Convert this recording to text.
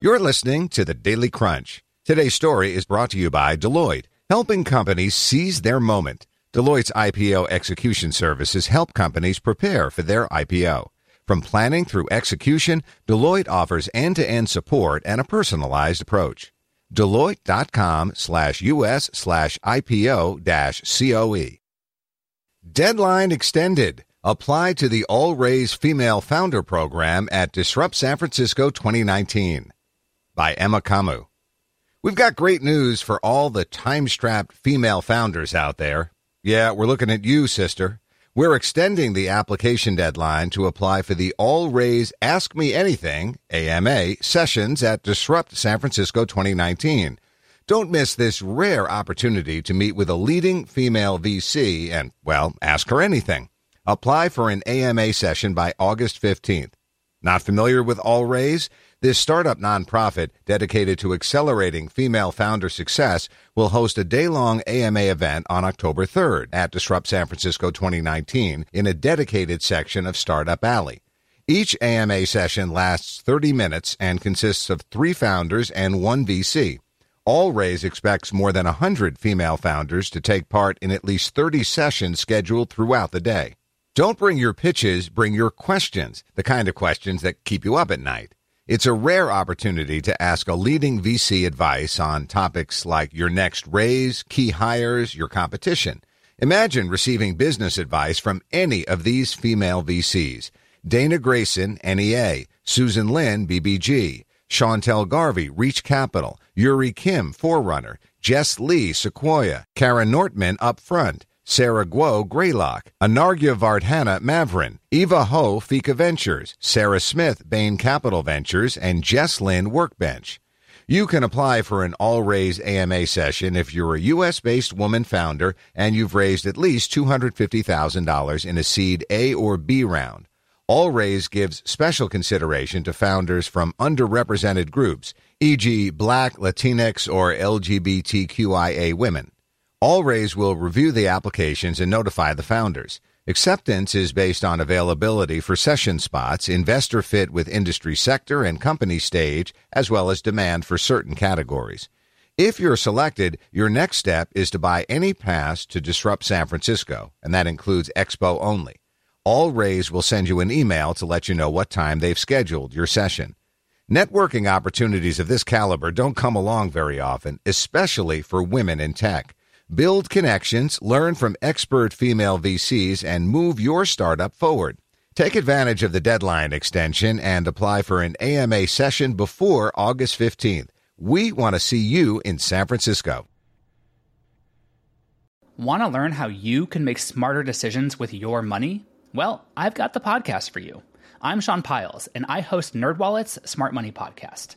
You're listening to The Daily Crunch. Today's story is brought to you by Deloitte, helping companies seize their moment. Deloitte's IPO execution services help companies prepare for their IPO. From planning through execution, Deloitte offers end-to-end support and a personalized approach. Deloitte.com/US/IPO-COE. Deadline extended. Apply to the All Raise Female Founder Program at Disrupt San Francisco 2019 by Emma Camus. We've got great news for all the time-strapped female founders out there. Yeah, we're looking at you, sister. We're extending the application deadline to apply for the All Raise Ask Me Anything, AMA, sessions at Disrupt San Francisco 2019. Don't miss this rare opportunity to meet with a leading female VC and, well, ask her anything. Apply for an AMA session by August 15th. Not familiar with All Raise? This startup nonprofit dedicated to accelerating female founder success will host a day-long AMA event on October 3rd at Disrupt San Francisco 2019 in a dedicated section of Startup Alley. Each AMA session lasts 30 minutes and consists of 3 founders and 1 VC. All Raise expects more than 100 female founders to take part in at least 30 sessions scheduled throughout the day. Don't bring your pitches, bring your questions, the kind of questions that keep you up at night. It's a rare opportunity to ask a leading VC advice on topics like your next raise, key hires, your competition. Imagine receiving business advice from any of these female VCs. Dana Grayson, NEA, Susan Lynn, BBG, Chantelle Garvey, Reach Capital, Yuri Kim, Forerunner, Jess Lee, Sequoia, Karen Nortman, Upfront, Sarah Guo, Greylock, Anargya Vardhana, Mavrin, Eva Ho, Fika Ventures, Sarah Smith, Bain Capital Ventures, and Jess Lynn, Workbench. You can apply for an All Raise AMA session if you're a U.S.-based woman founder and you've raised at least $250,000 in a seed A or B round. All Raise gives special consideration to founders from underrepresented groups, e.g. Black, Latinx, or LGBTQIA women. All Raise will review the applications and notify the founders. Acceptance is based on availability for session spots, investor fit with industry sector and company stage, as well as demand for certain categories. If you're selected, your next step is to buy any pass to Disrupt San Francisco, and that includes Expo only. All Raise will send you an email to let you know what time they've scheduled your session. Networking opportunities of this caliber don't come along very often, especially for women in tech. Build connections, learn from expert female VCs, and move your startup forward. Take advantage of the deadline extension and apply for an AMA session before August 15th. We want to see you in San Francisco. Want to learn how you can make smarter decisions with your money? Well, I've got the podcast for you. I'm Sean Piles, and I host NerdWallet's Smart Money Podcast.